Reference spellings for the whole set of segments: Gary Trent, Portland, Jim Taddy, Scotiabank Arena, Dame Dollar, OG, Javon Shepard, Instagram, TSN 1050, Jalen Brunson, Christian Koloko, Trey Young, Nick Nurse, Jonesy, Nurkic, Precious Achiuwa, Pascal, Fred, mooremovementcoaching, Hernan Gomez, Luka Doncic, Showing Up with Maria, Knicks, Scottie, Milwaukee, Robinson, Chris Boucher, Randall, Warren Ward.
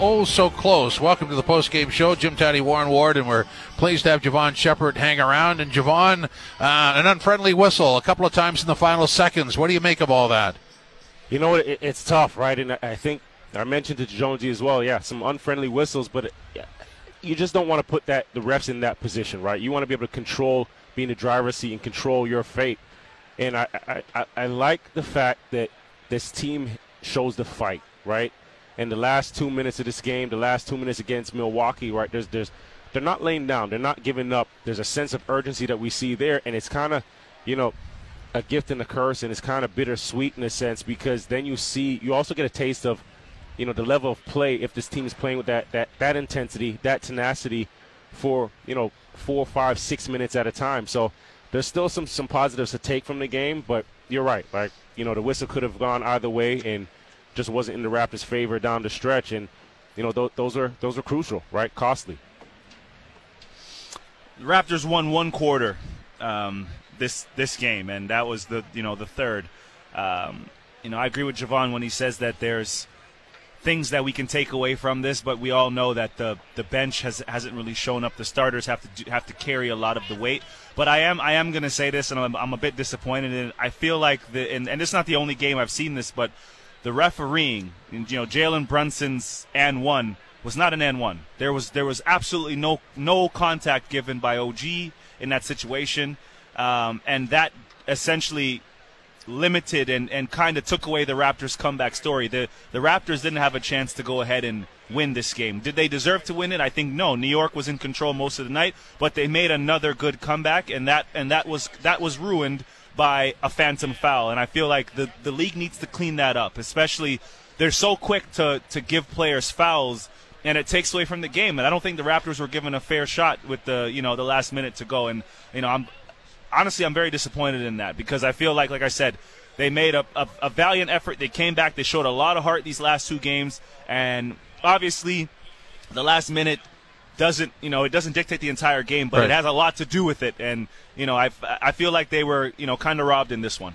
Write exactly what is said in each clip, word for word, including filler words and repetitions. oh so close. Welcome to the post-game show. Jim Taddy, Warren Ward, and we're pleased to have Javon Shepard hang around. And Javon, uh, an unfriendly whistle a couple of times in the final seconds. What do you make of all that? You know, it, it's tough, right? And I think I mentioned to Jonesy as well, yeah, some unfriendly whistles, but it, you just don't want to put that the refs in that position, right? You want to be able to control, be in the driver's seat and control your fate. And I, I, I, I like the fact that this team shows the fight, right? And the last two minutes of this game, the last two minutes against Milwaukee, right, there's, there's, they're not laying down. They're not giving up. There's a sense of urgency that we see there, and it's kind of, you know, a gift and a curse, and it's kind of bittersweet in a sense because then you see, you also get a taste of, you know, the level of play if this team is playing with that, that, that intensity, that tenacity for, you know, four, five, six minutes at a time. So there's still some, some positives to take from the game, but you're right. Like, you know, the whistle could have gone either way and just wasn't in the Raptors' favor down the stretch. And, you know, th- those are those are crucial, right? Costly. The Raptors won one quarter um, this this game, and that was the, you know, the third. Um, you know, I agree with Javon when he says that there's things that we can take away from this, but we all know that the the bench has hasn't really shown up. The starters have to do, have to carry a lot of the weight. But I am I am gonna say this, and I'm I'm a bit disappointed. And I feel like the and, and it's not the only game I've seen this, but the refereeing, you know, Jalen Brunson's and one was not an and one. There was there was absolutely no no contact given by O G in that situation, um, and that essentially limited and, and kind of took away the Raptors' comeback story. The the Raptors didn't have a chance to go ahead and win this game. Did they deserve to win it? I think no. New York was in control most of the night, but they made another good comeback, and that and that was that was ruined by a phantom foul. And I feel like the, the league needs to clean that up, especially they're so quick to, to give players fouls, and it takes away from the game. And I don't think the Raptors were given a fair shot with the, you know, the last minute to go. And, you know, I'm Honestly, I'm very disappointed in that because I feel like, like I said, they made a, a, a valiant effort. They came back. They showed a lot of heart these last two games. And obviously, the last minute doesn't, you know, it doesn't dictate the entire game, but right. It has a lot to do with it. And, you know, I, I feel like they were, you know, kind of robbed in this one.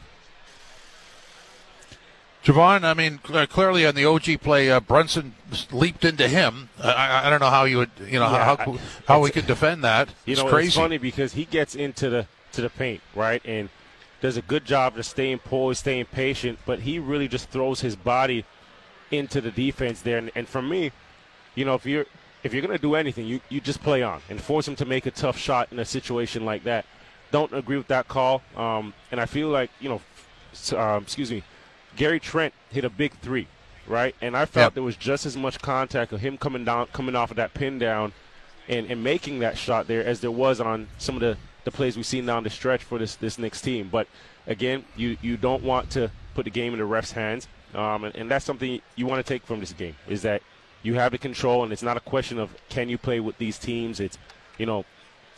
Javon, I mean, clearly on the O G play, uh, Brunson leaped into him. I, I, I don't know how you would, you know, yeah, how how, I, how we could defend that. You it's know, crazy. It's funny because he gets into the to the paint, right, and does a good job of staying poised, staying patient, but he really just throws his body into the defense there. And, and for me, you know, if you're if you're gonna do anything, you, you just play on and force him to make a tough shot in a situation like that. Don't agree with that call, um, and I feel like, you know, um, excuse me, Gary Trent hit a big three, right, and I felt yep. there was just as much contact of him coming down, coming off of that pin down, and, and making that shot there as there was on some of the. the plays we've seen down the stretch for this this Knicks team. But, again, you, you don't want to put the game in the ref's hands, um, and, and that's something you want to take from this game is that you have the control, and it's not a question of can you play with these teams. It's, you know,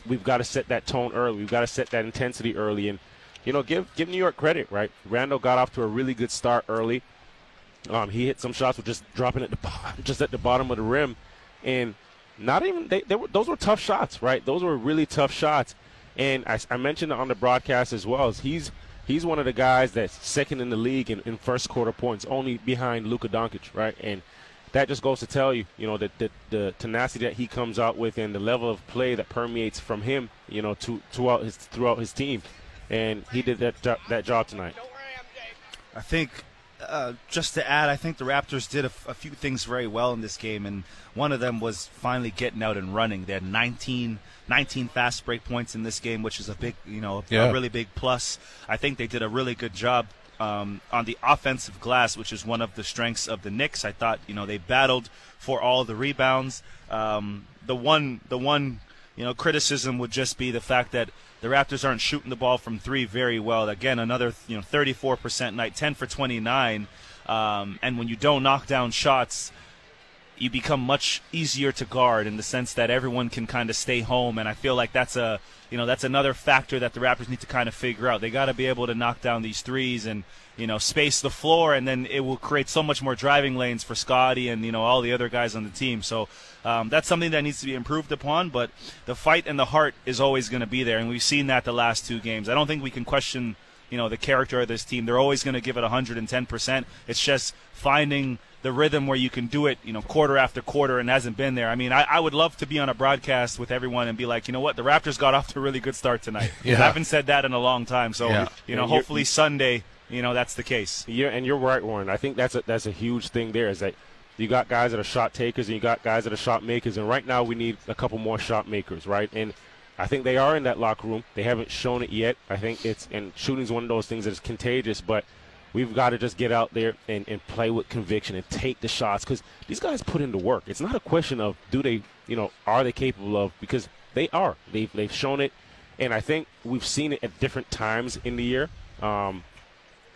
we've got to set that tone early. We've got to set that intensity early. And, you know, give give New York credit, right? Randall got off to a really good start early. Um, he hit some shots with just dropping at the bottom, just at the bottom of the rim. And not even they, – they were, those were tough shots, right? Those were really tough shots. And I, I mentioned on the broadcast as well, is he's he's one of the guys that's second in the league in, in first quarter points, only behind Luka Doncic, right? And that just goes to tell you, you know, that the, the tenacity that he comes out with and the level of play that permeates from him, you know, to, throughout his throughout his team. And he did that jo- that job tonight. I think. Uh, just to add, I think the Raptors did a, f- a few things very well in this game, and one of them was finally getting out and running. They had nineteen, nineteen fast break points in this game, which is a big, you know, yeah. a really big plus. I think they did a really good job um, on the offensive glass, which is one of the strengths of the Knicks. I thought, you know, they battled for all the rebounds. Um, the one, the one, you know, criticism would just be the fact that the Raptors aren't shooting the ball from three very well. Again, another, you know, thirty-four percent night, ten for twenty-nine. Um, and when you don't knock down shots, you become much easier to guard in the sense that everyone can kind of stay home. And I feel like that's a, you know, that's another factor that the Raptors need to kind of figure out. They got to be able to knock down these threes and, you know, space the floor, and then it will create so much more driving lanes for Scottie and, you know, all the other guys on the team. So um, that's something that needs to be improved upon, but the fight and the heart is always going to be there, and we've seen that the last two games. I don't think we can question, you know, the character of this team. They're always going to give it one hundred ten percent. It's just finding the rhythm where you can do it, you know, quarter after quarter, and hasn't been there. I mean, I, I would love to be on a broadcast with everyone and be like, you know what, the Raptors got off to a really good start tonight. Yeah. I haven't said that in a long time. So, yeah. you know, and hopefully Sunday, you know, that's the case. Yeah, and you're right, Warren. I think that's a, that's a huge thing there, is that you got guys that are shot takers and you got guys that are shot makers. And right now we need a couple more shot makers, right? And I think they are in that locker room. They haven't shown it yet. I think it's, and shooting's one of those things that is contagious, but we've got to just get out there and, and play with conviction and take the shots, because these guys put into work. It's not a question of do they, you know, are they capable of, because they are. They've, they've shown it, and I think we've seen it at different times in the year. Um,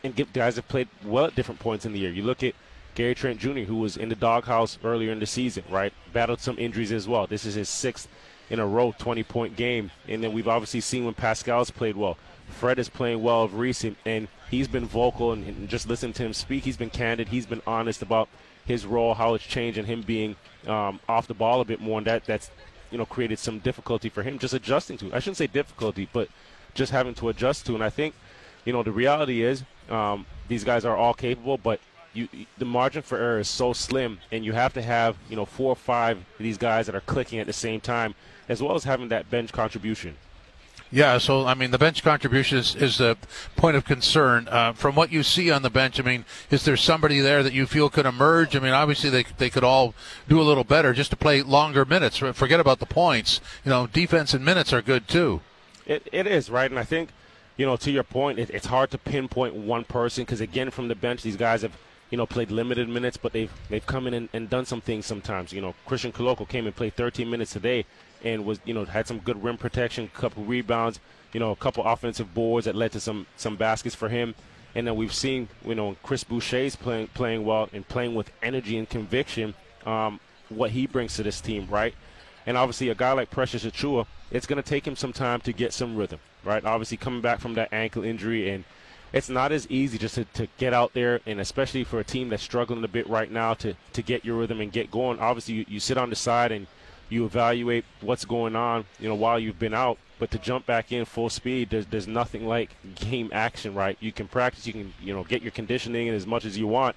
and guys have played well at different points in the year. You look at Gary Trent Junior, who was in the doghouse earlier in the season, right, battled some injuries as well. This is his sixth in a row twenty-point game, and then we've obviously seen when Pascal's played well. Fred is playing well of recent, and he's been vocal, and, and just listening to him speak, he's been candid, he's been honest about his role, how it's changed, and him being um, off the ball a bit more, and that that's you know created some difficulty for him just adjusting to. I shouldn't say difficulty, but just having to adjust to. And I think you know the reality is um, these guys are all capable, but you, the margin for error is so slim, and you have to have you know four or five of these guys that are clicking at the same time, as well as having that bench contribution. Yeah, so, I mean, the bench contribution is, is a point of concern. Uh, from what you see on the bench, I mean, is there somebody there that you feel could emerge? I mean, obviously they they could all do a little better just to play longer minutes. Forget about the points. You know, defense and minutes are good, too. It It is, right? And I think, you know, to your point, it, it's hard to pinpoint one person because, again, from the bench, these guys have, you know, played limited minutes, but they've, they've come in and, and done some things sometimes. You know, Christian Koloko came and played thirteen minutes today, and was, you know, had some good rim protection, a couple rebounds, you know, a couple offensive boards that led to some some baskets for him. And then we've seen, you know, Chris Boucher's playing playing well and playing with energy and conviction, um, what he brings to this team, right? And obviously a guy like Precious Achiuwa, it's going to take him some time to get some rhythm, right? Obviously coming back from that ankle injury, and it's not as easy just to, to get out there, and especially for a team that's struggling a bit right now to, to get your rhythm and get going. Obviously you, you sit on the side and you evaluate what's going on, you know, while you've been out. But to jump back in full speed, there's there's nothing like game action, right? You can practice, you can, you know, get your conditioning in as much as you want,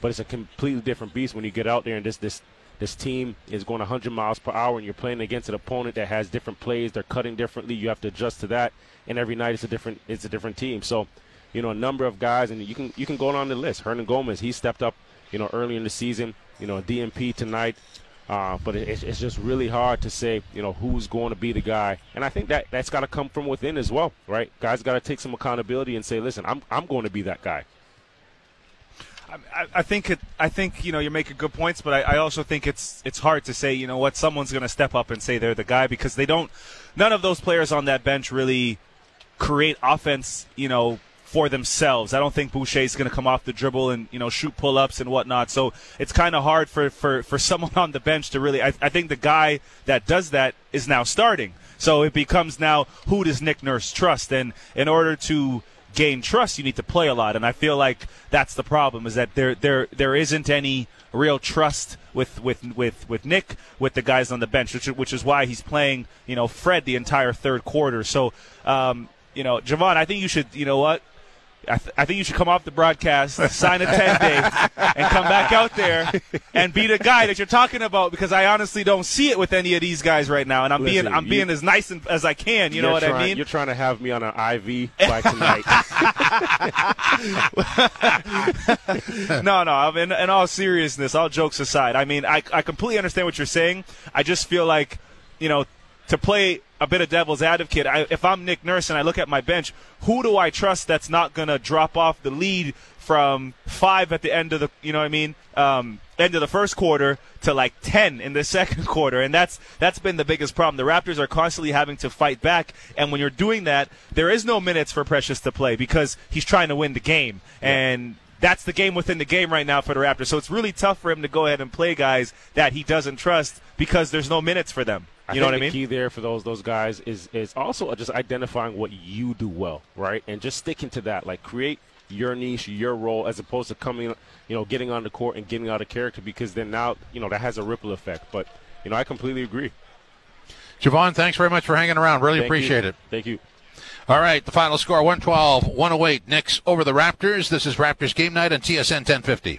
but it's a completely different beast when you get out there and this this this team is going one hundred miles per hour, and you're playing against an opponent that has different plays. They're cutting differently. You have to adjust to that, and every night it's a different it's a different team. So, you know, a number of guys, and you can you can go down the list. Hernan Gomez, he stepped up, you know, early in the season. You know, D M P tonight. Uh, but it, it's just really hard to say, you know, who's going to be the guy. And I think that, that's got to come from within as well, right? Guys got to take some accountability and say, listen, I'm I'm going to be that guy. I, I think it, I think you know you're making good points, but I, I also think it's it's hard to say, you know what, someone's going to step up and say they're the guy, because they don't. None of those players on that bench really create offense, you know, for themselves. I don't think Boucher's going to come off the dribble and, you know, shoot pull-ups and whatnot. So it's kind of hard for, for, for someone on the bench to really I, – I think the guy that does that is now starting. So it becomes now, who does Nick Nurse trust? And in order to gain trust, you need to play a lot. And I feel like that's the problem, is that there there there isn't any real trust with with, with, with Nick, with the guys on the bench, which, which is why he's playing, you know, Fred the entire third quarter. So, um, you know, Javon, I think you should – you know what? I, th- I think you should come off the broadcast, sign a ten-day, and come back out there and be the guy that you're talking about, because I honestly don't see it with any of these guys right now, and I'm Listen, being I'm you, being as nice as I can. You know what trying, I mean? You're trying to have me on an I V by tonight. no, no. I mean, in all seriousness, all jokes aside, I mean, I I completely understand what you're saying. I just feel like, you know, to play a bit of devil's advocate, I, if I'm Nick Nurse and I look at my bench, who do I trust that's not going to drop off the lead from five at the end of the, you know what I mean, um, end of the first quarter to like ten in the second quarter? And that's that's been the biggest problem. The Raptors are constantly having to fight back, and when you're doing that, there is no minutes for Precious to play because he's trying to win the game. Yeah. And that's the game within the game right now for the Raptors. So it's really tough for him to go ahead and play guys that he doesn't trust because there's no minutes for them. You I know think what I mean? The key there for those those guys is is also just identifying what you do well, right? And just sticking to that. Like, create your niche, your role, as opposed to coming, you know, getting on the court and getting out of character, because then now, you know, that has a ripple effect. But, you know, I completely agree. Javon, thanks very much for hanging around. Really Thank appreciate you. it. Thank you. All right, the final score, one twelve, one oh eight, Knicks over the Raptors. This is Raptors Game Night on T S N ten fifty.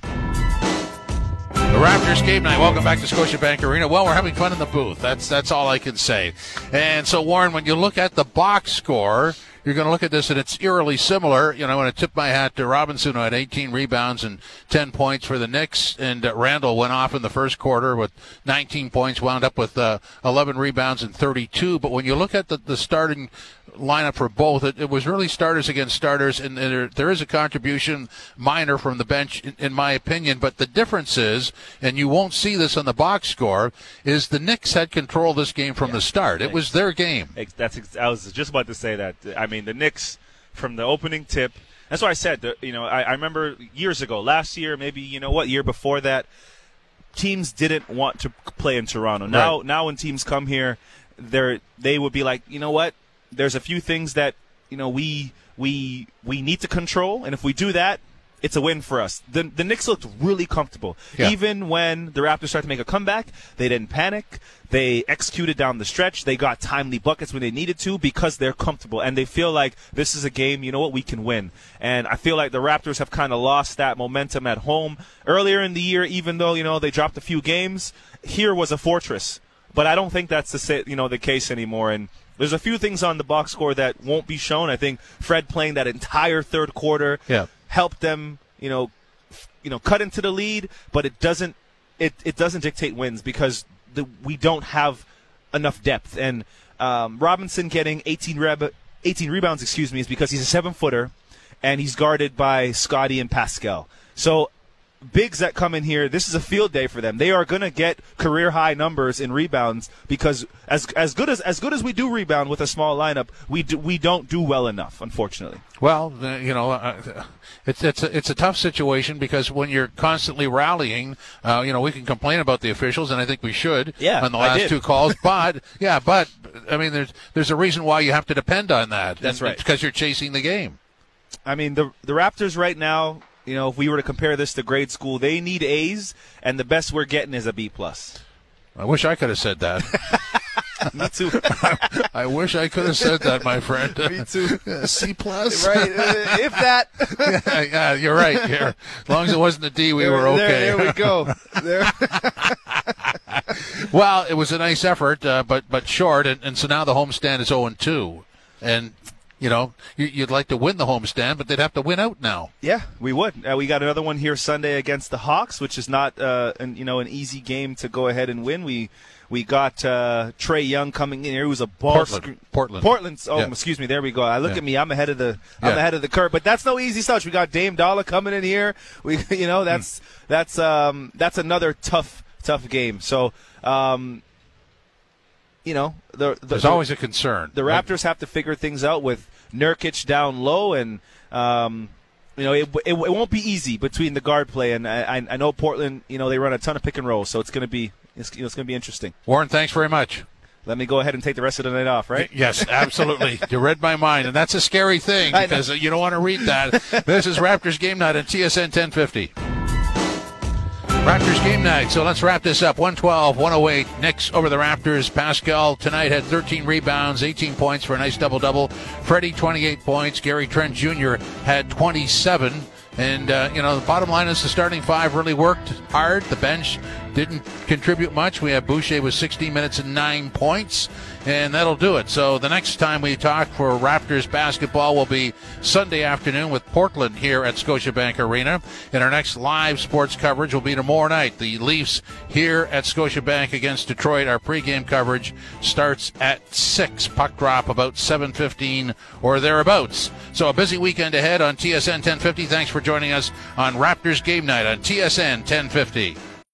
The Raptors game night. Welcome back to Scotiabank Arena. Well, we're having fun in the booth. That's that's all I can say. And so, Warren, when you look at the box score, you're going to look at this, and it's eerily similar. You know, I want to tip my hat to Robinson, who had eighteen rebounds and ten points for the Knicks, and uh, Randall went off in the first quarter with nineteen points, wound up with uh, eleven rebounds and thirty-two. But when you look at the, the starting lineup for both, it, it was really starters against starters, and, and there, there is a contribution, minor, from the bench, in, in my opinion. But the difference is, and you won't see this on the box score, is the Knicks had control of this game from yeah, the start. It was their game. That's. I was just about to say that. I mean, the Knicks, from the opening tip, that's why I said, the, you know, I, I remember years ago, last year, maybe, you know what, year before that, teams didn't want to play in Toronto. Right. Now, now when teams come here, they're, they would be like, you know what, there's a few things that, you know, we we we need to control, and if we do that, it's a win for us. The the Knicks looked really comfortable. Yeah. Even when the Raptors started to make a comeback, they didn't panic. They executed down the stretch. They got timely buckets when they needed to because they're comfortable, and they feel like this is a game, you know what, we can win. And I feel like the Raptors have kind of lost that momentum at home. Earlier in the year, even though, you know, they dropped a few games, here was a fortress. But I don't think that's the, you know, the case anymore. And there's a few things on the box score that won't be shown. I think Fred playing that entire third quarter, yeah, helped them, you know, you know, cut into the lead, but it doesn't, it, it doesn't dictate wins because the, we don't have enough depth. And um, Robinson getting eighteen, reb, eighteen rebounds, excuse me, is because he's a seven footer, and he's guarded by Scottie and Pascal. So bigs that come in here, this is a field day for them. They are going to get career high numbers in rebounds because as as good as as good as we do rebound with a small lineup, we do, we don't do well enough, unfortunately. Well, you know, it's it's a, it's a tough situation because when you're constantly rallying, uh, you know, we can complain about the officials, and I think we should. Yeah, on the last two calls, but yeah, but I mean, there's there's a reason why you have to depend on that. That's right, because you're chasing the game. I mean, the the Raptors right now, you know, if we were to compare this to grade school, they need A's, and the best we're getting is a B plus. I wish I could have said that. Me too. I, I wish I could have said that, my friend. Me too. C plus? Right. If that. yeah, yeah, you're right. Here. As long as it wasn't a D, we there, were okay. There, there we go. There. Well, it was a nice effort, uh, but but short, and, and so now the homestand is oh and two, and you know, you'd like to win the homestand, but they'd have to win out now. Yeah, we would. Uh, we got another one here Sunday against the Hawks, which is not, uh, an, you know, an easy game to go ahead and win. We we got uh, Trey Young coming in here, who's a ball. Portland. Screen. Portland. Portland. Oh, yeah. Excuse me. There we go. I look yeah. at me. I'm ahead of the. I'm yeah. ahead of the curve. But that's no easy touch. We got Dame Dollar coming in here. We, you know, that's mm. that's um, that's another tough tough game. So. Um, You know, the, the, there's always a concern. The Raptors have to figure things out with Nurkic down low, and um, you know it, it, it won't be easy between the guard play. And I, I know Portland, you know, they run a ton of pick and roll, so it's going to be it's, you know, it's going to be interesting. Warren, thanks very much. Let me go ahead and take the rest of the night off, right? Yes, absolutely. You read my mind, and that's a scary thing because you don't want to read that. This is Raptors Game Night on T S N ten fifty. Raptors game night, so let's wrap this up. one twelve, one oh eight, Knicks over the Raptors. Pascal tonight had thirteen rebounds, eighteen points for a nice double-double. Freddie, twenty-eight points. Gary Trent Junior had twenty-seven. And, uh, you know, the bottom line is the starting five really worked hard. The bench didn't contribute much. We have Boucher with sixteen minutes and nine points, and that'll do it. So the next time we talk for Raptors basketball will be Sunday afternoon with Portland here at Scotiabank Arena. And our next live sports coverage will be tomorrow night. The Leafs here at Scotiabank against Detroit. Our pregame coverage starts at six. Puck drop about seven fifteen or thereabouts. So a busy weekend ahead on T S N ten fifty. Thanks for joining us on Raptors Game Night on T S N ten fifty.